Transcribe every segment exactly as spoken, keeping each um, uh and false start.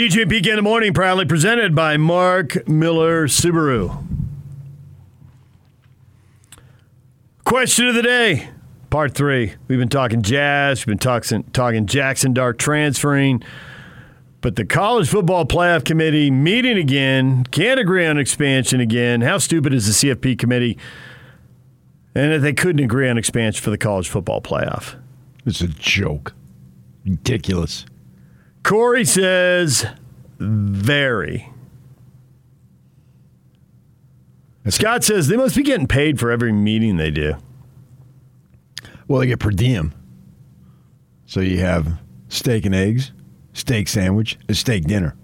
D J P K in the Morning, proudly presented by Mark Miller Subaru. Question of the day, part three. We've been talking Jazz, we've been talking, talking Jackson Dart transferring, but the College Football Playoff Committee meeting again, can't agree on expansion again. How stupid is the C F P committee? And that they couldn't agree on expansion for the College Football Playoff. It's a joke. Ridiculous. Corey says, very. That's Scott it. Says, they must be getting paid for every meeting they do. Well, they get per diem. So you have steak and eggs, steak sandwich, and steak dinner.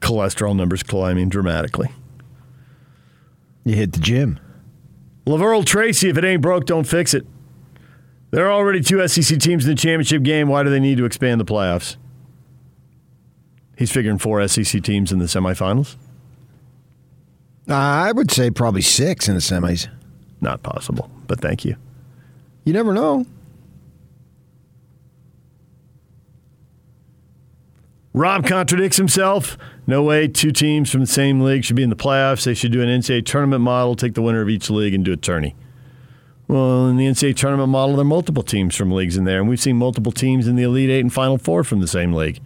Cholesterol numbers climbing dramatically. You hit the gym. Laverle Tracy, if it ain't broke, don't fix it. There are already two S E C teams in the championship game. Why do they need to expand the playoffs? He's figuring four S E C teams in the semifinals. Uh, I would say probably six in the semis. Not possible, but thank you. You never know. Rob contradicts himself. No way two teams from the same league should be in the playoffs. They should do an N C A A tournament model, take the winner of each league, and do a tourney. Well, in the N C A A tournament model, there are multiple teams from leagues in there, and we've seen multiple teams in the Elite Eight and Final Four from the same league.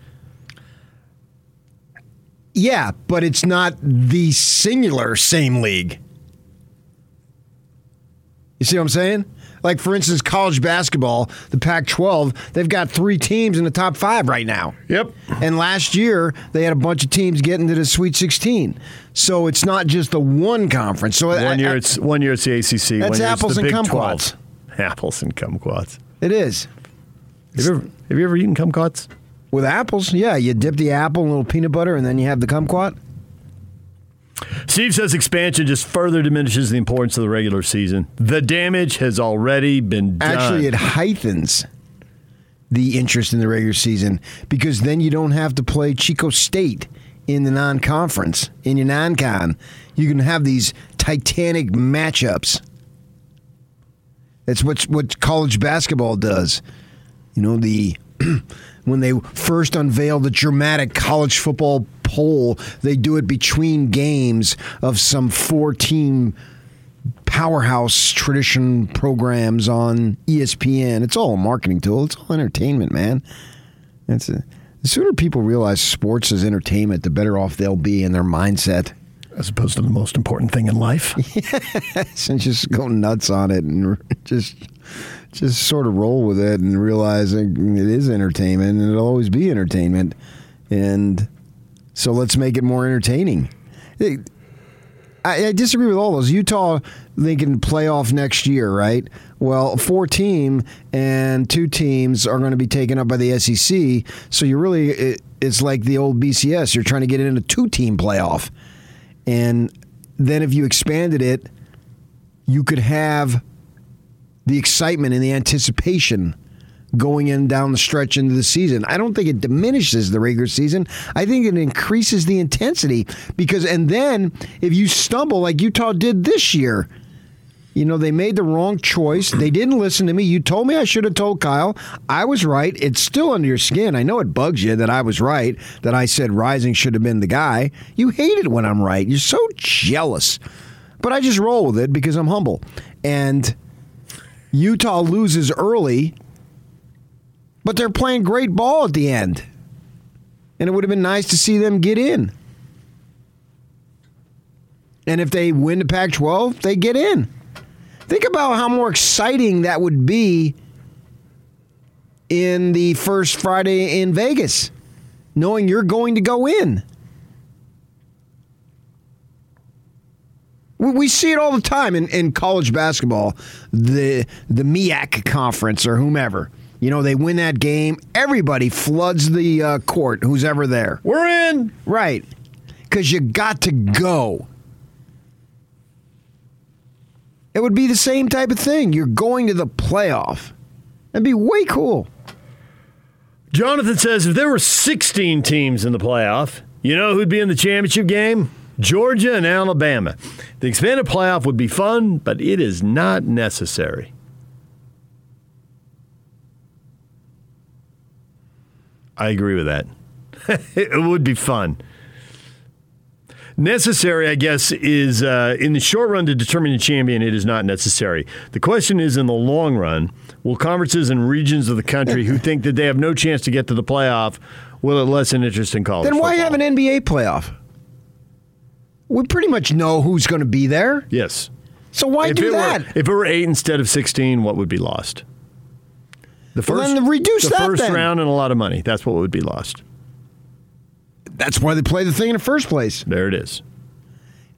Yeah, but it's not the singular same league. You see what I'm saying? Like, for instance, college basketball, the Pac twelve, they've got three teams in the top five right now. Yep. And last year, they had a bunch of teams getting to the Sweet sixteen. So it's not just the one conference. So One I, year I, it's one year it's the A C C. That's apples and kumquats. Apples and kumquats. It is. Have you, ever, have you ever eaten kumquats? With apples, yeah. You dip the apple in a little peanut butter, and then you have the kumquat. Steve says expansion just further diminishes the importance of the regular season. The damage has already been done. Actually, it heightens the interest in the regular season because then you don't have to play Chico State in the non-conference, in your non-con. You can have these titanic matchups. That's what's, what college basketball does. You know, the when they first unveil the dramatic college football poll, they do it between games of some four-team powerhouse tradition programs on E S P N. It's all a marketing tool. It's all entertainment, man. It's a, the sooner people realize sports is entertainment, the better off they'll be in their mindset. As opposed to the most important thing in life. Yes, and just go nuts on it and just just sort of roll with it and realize it is entertainment and it'll always be entertainment. And so let's make it more entertaining. I, I disagree with all those. Utah thinking playoff next year, right? Well, four team and two teams are going to be taken up by the S E C. So you really, it, it's like the old B C S. You're trying to get in a two-team playoff. And then if you expanded it, you could have the excitement and the anticipation going in down the stretch into the season. I don't think it diminishes the regular season. I think it increases the intensity because, and then if you stumble like Utah did this year, you know, they made the wrong choice. They didn't listen to me. You told me I should have told Kyle. I was right. It's still under your skin. I know it bugs you that I was right, that I said Rising should have been the guy. You hate it when I'm right. You're so jealous. But I just roll with it because I'm humble. And Utah loses early. But they're playing great ball at the end. And it would have been nice to see them get in. And if they win the Pac twelve, they get in. Think about how more exciting that would be in the first Friday in Vegas, knowing you're going to go in. We see it all the time in, in college basketball, the, the M I A C conference or whomever. You know, they win that game. Everybody floods the uh, court, who's ever there. We're in. Right. Because you got to go. It would be the same type of thing. You're going to the playoff. That'd be way cool. Jonathan says, if there were sixteen teams in the playoff, you know who'd be in the championship game? Georgia and Alabama. The expanded playoff would be fun, but it is not necessary. I agree with that. It would be fun. Necessary, I guess, is uh, in the short run to determine the champion, it is not necessary. The question is, in the long run, will conferences and regions of the country who think that they have no chance to get to the playoff, will it lessen interest in college Then why football? Have an N B A playoff? We pretty much know who's going to be there. Yes. So why if do that? Were, if it were eight instead of sixteen, what would be lost? The first, well, then reduce the that first then. round and a lot of money. That's what would be lost. That's why they play the thing in the first place. There it is.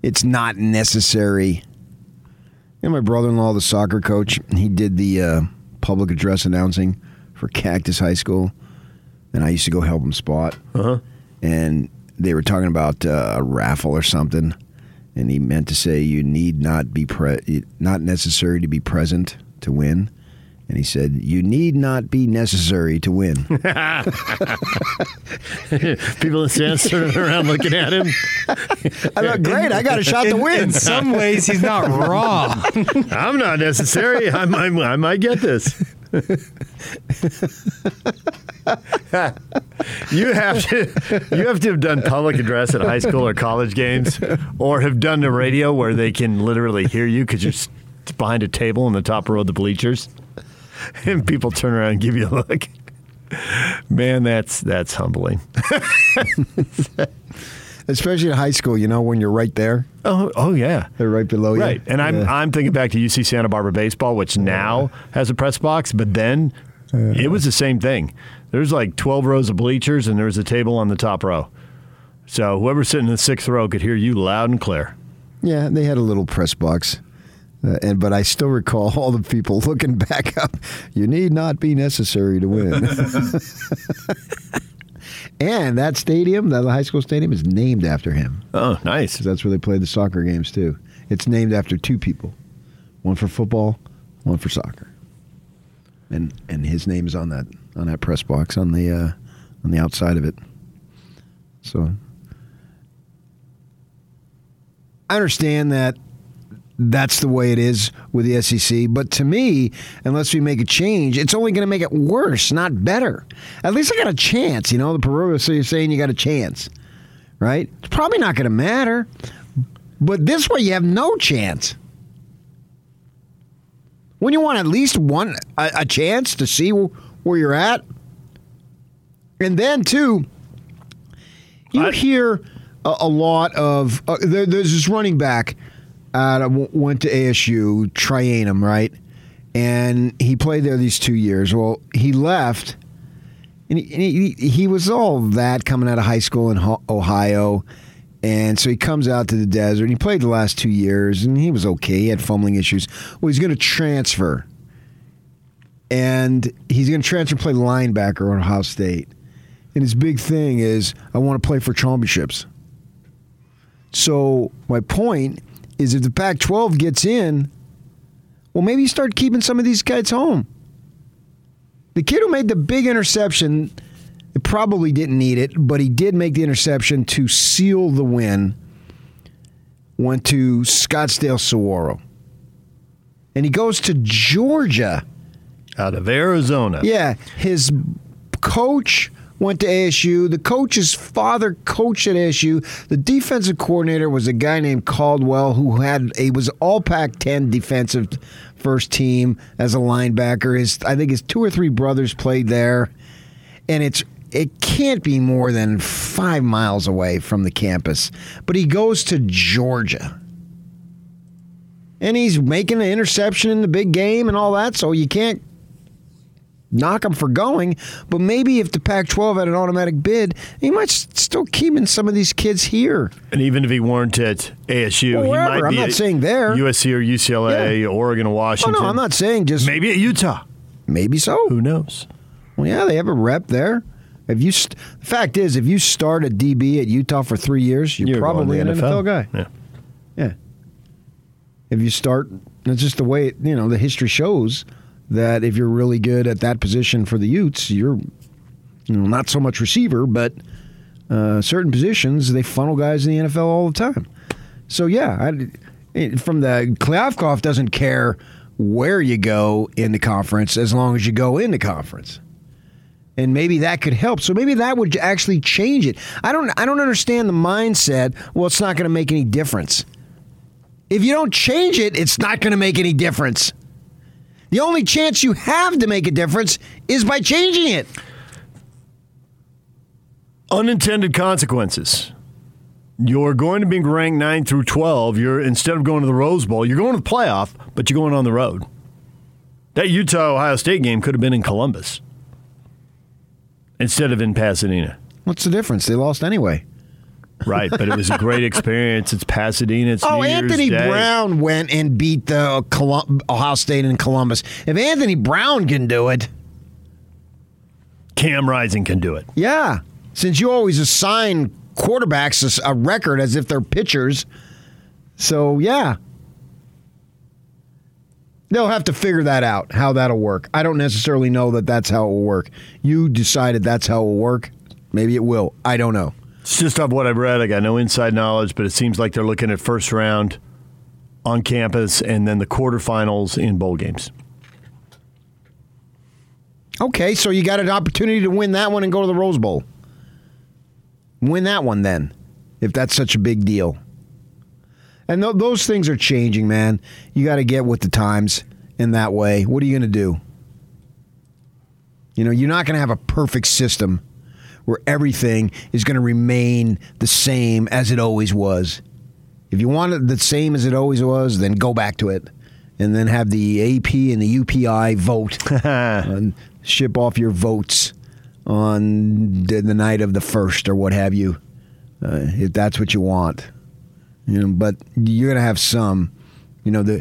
It's not necessary. And my brother-in-law, the soccer coach, he did the uh, public address announcing for Cactus High School, and I used to go help him spot. Uh-huh. And they were talking about uh, a raffle or something, and he meant to say you need not be pre- not necessary to be present to win. And he said, you need not be necessary to win. People in stands turning around looking at him. I thought, great, I got a shot in, to win. In some ways, he's not wrong. I'm not necessary. I'm, I'm, I might get this. You have to you have to have done public address at high school or college games, or have done the radio where they can literally hear you because you're behind a table in the top row of the bleachers. And people turn around and give you a look. Man, that's that's humbling. Especially in high school, you know, when you're right there. Oh, oh yeah. They're right below right. you. Right. And yeah. I'm I'm thinking back to U C Santa Barbara baseball, which yeah. now has a press box, but then yeah. it was the same thing. There's like twelve rows of bleachers, and there was a table on the top row. So whoever's sitting in the sixth row could hear you loud and clear. Yeah, they had a little press box. Uh, and But I still recall all the people looking back up. You need not be necessary to win. And that stadium, that high school stadium, is named after him. Oh, nice. That's where they play the soccer games, too. It's named after two people. One for football, one for soccer. And and his name is on that on that press box, on the uh, on the outside of it. So I understand that. That's the way it is with the S E C. But to me, unless we make a change, it's only going to make it worse, not better. At least I got a chance. You know, the proverbial saying you got a chance, right? It's probably not going to matter. But this way, you have no chance. When you want at least one a, a chance to see where you're at. And then, too, you I... hear a, a lot of uh, there, there's this running back. Uh, went to A S U, Trianum, right? And he played there these two years. Well, he left, and he, and he, he was all that coming out of high school in Ohio. And so he comes out to the desert, and he played the last two years, and he was okay. He had fumbling issues. Well, he's going to transfer. And he's going to transfer and play linebacker at Ohio State. And his big thing is, I want to play for championships. So my point is if the Pac twelve gets in, well, maybe you start keeping some of these guys home. The kid who made the big interception, it probably didn't need it, but he did make the interception to seal the win, went to Scottsdale-Saguaro. And he goes to Georgia. Out of Arizona. Yeah. His coach went to A S U. The coach's father coached at A S U. The defensive coordinator was a guy named Caldwell who had a was all Pac ten defensive first team as a linebacker. His I think his two or three brothers played there, and it's it can't be more than five miles away from the campus. But he goes to Georgia, and he's making an interception in the big game and all that. So you can't knock him for going, but maybe if the Pac twelve had an automatic bid, he might still keep in some of these kids here. And even if he weren't at A S U, well, wherever, he might I'm be not at saying there. U S C or U C L A, yeah. Oregon or Washington. Oh, no, I'm not saying just... Maybe at Utah. Maybe so. Who knows? Well, yeah, they have a rep there. If you st- the fact is, if you start a D B at Utah for three years, you're, you're probably an N F L guy. Yeah. Yeah. If you start, that's just the way, it, you know, the history shows that if you're really good at that position for the Utes, you're you know, not so much receiver, but uh, certain positions, they funnel guys in the N F L all the time. So, yeah, I, from the Klyavkov doesn't care where you go in the conference as long as you go in the conference. and maybe that could help. So maybe that would actually change it. I don't I don't understand the mindset, well, it's not going to make any difference. If you don't change it, it's not going to make any difference. The only chance you have to make a difference is by changing it. Unintended consequences. You're going to be ranked nine through twelve. You're instead of going to the Rose Bowl, you're going to the playoff, but you're going on the road. That Utah-Ohio State game could have been in Columbus instead of in Pasadena. What's the difference? They lost anyway. Right, but it was a great experience. It's Pasadena. It's oh, New Anthony Year's Day. Brown went and beat the Colum- Ohio State in Columbus. If Anthony Brown can do it, Cam Rising can do it. Yeah, since you always assign quarterbacks a record as if they're pitchers. So, yeah. They'll have to figure that out, how that'll work. I don't necessarily know that that's how it will work. You decided that's how it will work. Maybe it will. I don't know. It's just off what I've read. I got no inside knowledge, but it seems like they're looking at first round on campus and then the quarterfinals in bowl games. Okay, so you got an opportunity to win that one and go to the Rose Bowl. Win that one then, if that's such a big deal. And th- those things are changing, man. You got to get with the times in that way. What are you going to do? You know, you're not going to have a perfect system where everything is going to remain the same as it always was. If you want it the same as it always was, then go back to it. And then have the A P and the U P I vote. And ship off your votes on the night of the first or what have you, uh, if that's what you want. You know, but you're going to have some, you know, the,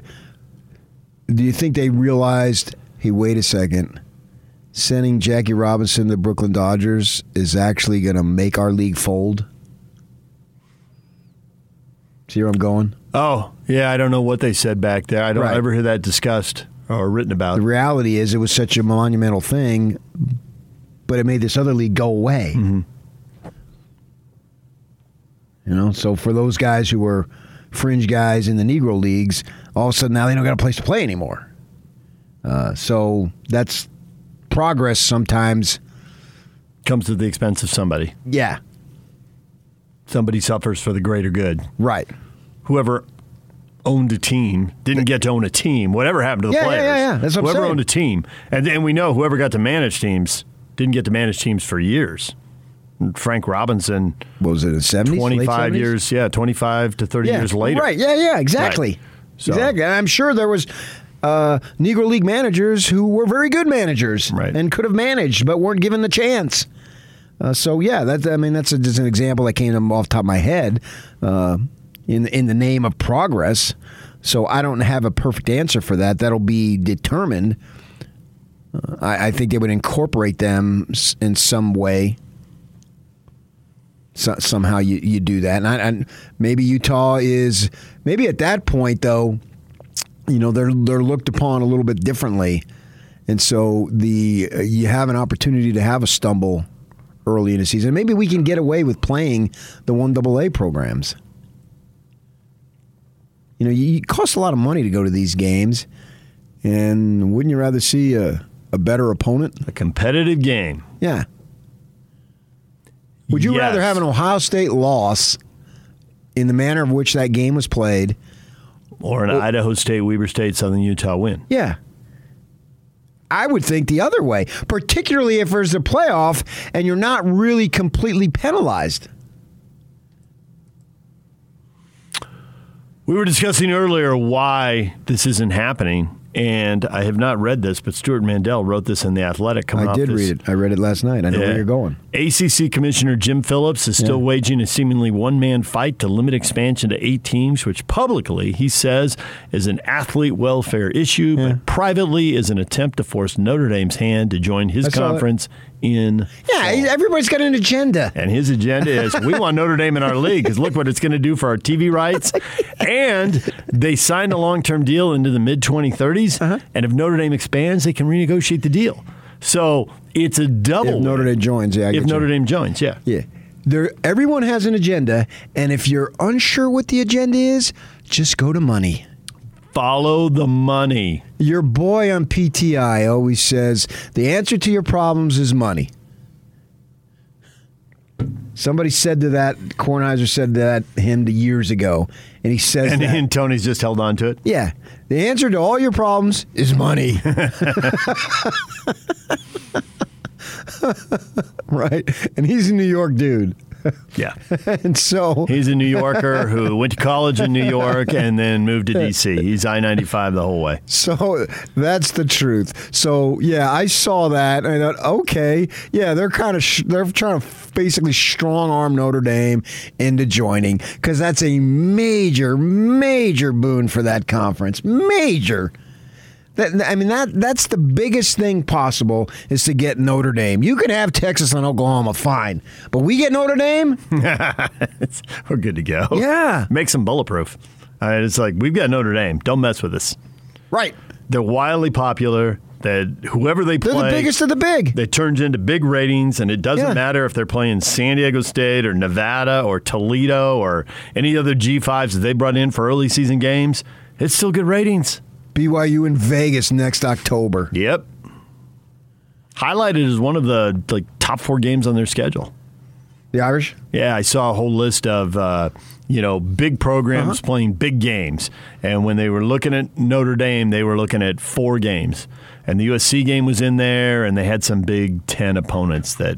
do you think they realized, hey, wait a second, sending Jackie Robinson to the Brooklyn Dodgers is actually going to make our league fold? See where I'm going? Oh, yeah, I don't know what they said back there. I don't right. ever hear that discussed or written about. The reality is it was such a monumental thing, but it made this other league go away. Mm-hmm. You know, so for those guys who were fringe guys in the Negro leagues, all of a sudden now they don't got a place to play anymore. Uh, so that's progress sometimes. Comes at the expense of somebody. Yeah. Somebody suffers for the greater good. Right. Whoever owned a team didn't get to own a team. Whatever happened to the yeah, players. Yeah, yeah, yeah. That's what whoever I'm saying. Owned a team. And, and we know whoever got to manage teams didn't get to manage teams for years. Frank Robinson, what was it, the seventies? twenty-five years, yeah, twenty-five to thirty yeah, years later. Right, yeah, yeah, exactly. Right. So. Exactly. And I'm sure there was uh, Negro League managers who were very good managers right. and could have managed but weren't given the chance. Uh, so, yeah, that I mean, that's a, just an example that came off the top of my head uh, in, in the name of progress. So I don't have a perfect answer for that. That'll be determined. Uh, I, I think they would incorporate them in some way. So, somehow you, you do that. And, I, and maybe Utah is, maybe at that point, though, you know, they're they're looked upon a little bit differently. And so the uh, you have an opportunity to have a stumble early in the season. Maybe we can get away with playing the one double A programs. You know, you, it costs a lot of money to go to these games. And wouldn't you rather see a, a better opponent? A competitive game. Yeah. Would you yes. rather have an Ohio State loss in the manner of which that game was played? Or an or, Idaho State, Weber State, Southern Utah win? Yeah. I would think the other way, particularly if there's a playoff and you're not really completely penalized. We were discussing earlier why this isn't happening, and I have not read this, but Stuart Mandel wrote this in The Athletic. I did this. read it. I read it last night. I know yeah. where you're going. A C C Commissioner Jim Phillips is still yeah. waging a seemingly one-man fight to limit expansion to eight teams, which publicly, he says, is an athlete welfare issue, yeah. but privately is an attempt to force Notre Dame's hand to join his conference in Yeah, fall. Everybody's got an agenda. And his agenda is, we want Notre Dame in our league, because look what it's going to do for our T V rights. And they signed a long-term deal into the mid twenty thirties. Uh-huh. And if Notre Dame expands, they can renegotiate the deal. So it's a double. If Notre Dame joins, yeah. I if Notre you. Dame joins, yeah. Yeah. There, everyone has an agenda, and if you're unsure what the agenda is, just go to money. Follow the money. Your boy on P T I always says, the answer to your problems is money. Somebody said to that, Kornheiser said that him years ago, and he says and, that. And Tony's just held on to it? Yeah. The answer to all your problems is money. Right? And he's a New York dude. Yeah. And so he's a New Yorker who went to college in New York and then moved to D C. He's I ninety-five the whole way. So that's the truth. So yeah, I saw that and I thought, okay, yeah, they're kind of sh- they're trying to basically strong arm Notre Dame into joining, cuz that's a major major boon for that conference. Major. That, I mean, that that's the biggest thing possible is to get Notre Dame. You can have Texas and Oklahoma, fine. But we get Notre Dame? We're good to go. Yeah. Make some bulletproof. All right, it's like, we've got Notre Dame. Don't mess with us. Right. They're wildly popular. That whoever they play, they're the biggest of the big. It turns into big ratings, and it doesn't yeah. matter if they're playing San Diego State or Nevada or Toledo or any other G fives that they brought in for early season games. It's still good ratings. B Y U in Vegas next October. Yep. Highlighted as one of the like top four games on their schedule. The Irish? Yeah, I saw a whole list of uh, you know big programs uh-huh. playing big games. And when they were looking at Notre Dame, they were looking at four games. And the U S C game was in there, and they had some Big Ten opponents that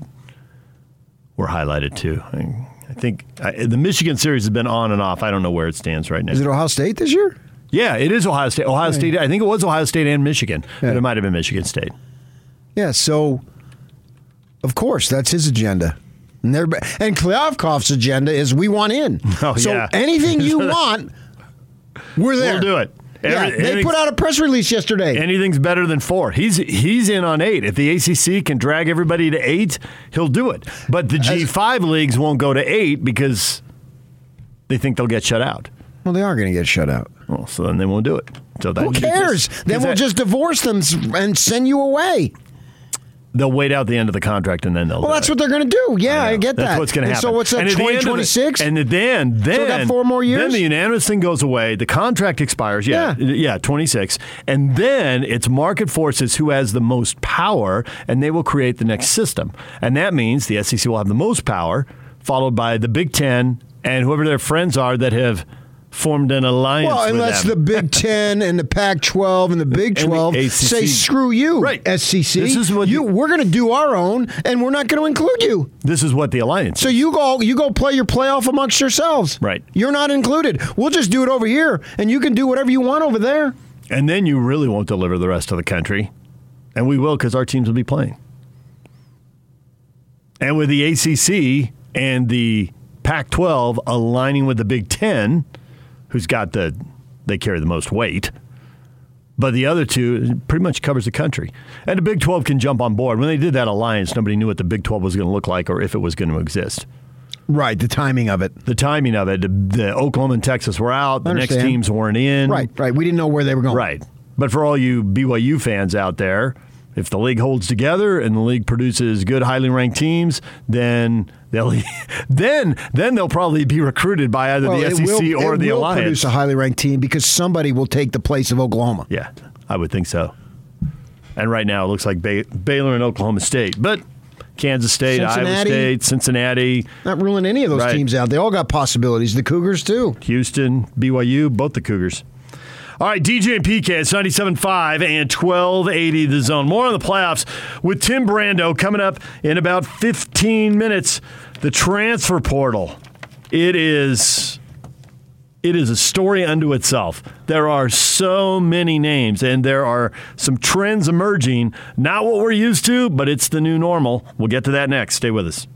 were highlighted too. I, I think I, the Michigan series has been on and off. I don't know where it stands right now. Is it Ohio State this year? Yeah, it is Ohio State. Ohio State, I think it was Ohio State and Michigan, yeah. but it might have been Michigan State. Yeah, so, of course, that's his agenda. And, and Kliavkov's agenda is we want in. Oh, so yeah. anything you want, we're there. We'll do it. Every, yeah, they put out a press release yesterday. Anything's better than four. He's he's in on eight. If the A C C can drag everybody to eight, he'll do it. But the G five leagues won't go to eight because they think they'll get shut out. Well, they are going to get shut out. Well, so then they won't do it. So that who cares? Just, then we'll that, just divorce them and send you away. They'll wait out the end of the contract and then they'll. Well, do that's it. What they're going to do. Yeah, I, I get that's that. That's what's going to happen. And so what's that? twenty twenty-six And then, then so that four more years. Then the unanimous thing goes away. The contract expires. Yeah, yeah, yeah, twenty-six And then it's market forces who has the most power, and they will create the next system. And that means the S E C will have the most power, followed by the Big Ten and whoever their friends are that have formed an alliance with them. Well, unless the Big Ten and the Pac twelve and the Big twelve the say, screw you, right. S E C. This is what you, the, we're going to do our own, and we're not going to include you. This is what the alliance so is. So you go, you go play your playoff amongst yourselves. Right. You're not included. We'll just do it over here, and you can do whatever you want over there. And then you really won't deliver the rest of the country. And we will, because our teams will be playing. And with the A C C and the Pac twelve aligning with the Big Ten, who's got the, they carry the most weight. But the other two pretty much covers the country. And the Big twelve can jump on board. When they did that alliance, nobody knew what the Big twelve was going to look like or if it was going to exist. Right, the timing of it. The timing of it. The, the Oklahoma and Texas were out. The next teams weren't in. Right, right. We didn't know where they were going. Right. But for all you B Y U fans out there, if the league holds together and the league produces good, highly ranked teams, then they'll then then they'll probably be recruited by either well, the S E C will, or the alliance. It will produce a highly ranked team because somebody will take the place of Oklahoma. Yeah, I would think so. And right now it looks like Bay- Baylor and Oklahoma State, but Kansas State, Cincinnati, Iowa State, Cincinnati. Not ruling any of those right. teams out. They all got possibilities. The Cougars too. Houston, B Y U, both the Cougars. All right, D J and P K, it's ninety-seven point five and twelve eighty The Zone. More on the playoffs with Tim Brando coming up in about fifteen minutes The transfer portal, it is, it is a story unto itself. There are so many names, and there are some trends emerging. Not what we're used to, but it's the new normal. We'll get to that next. Stay with us.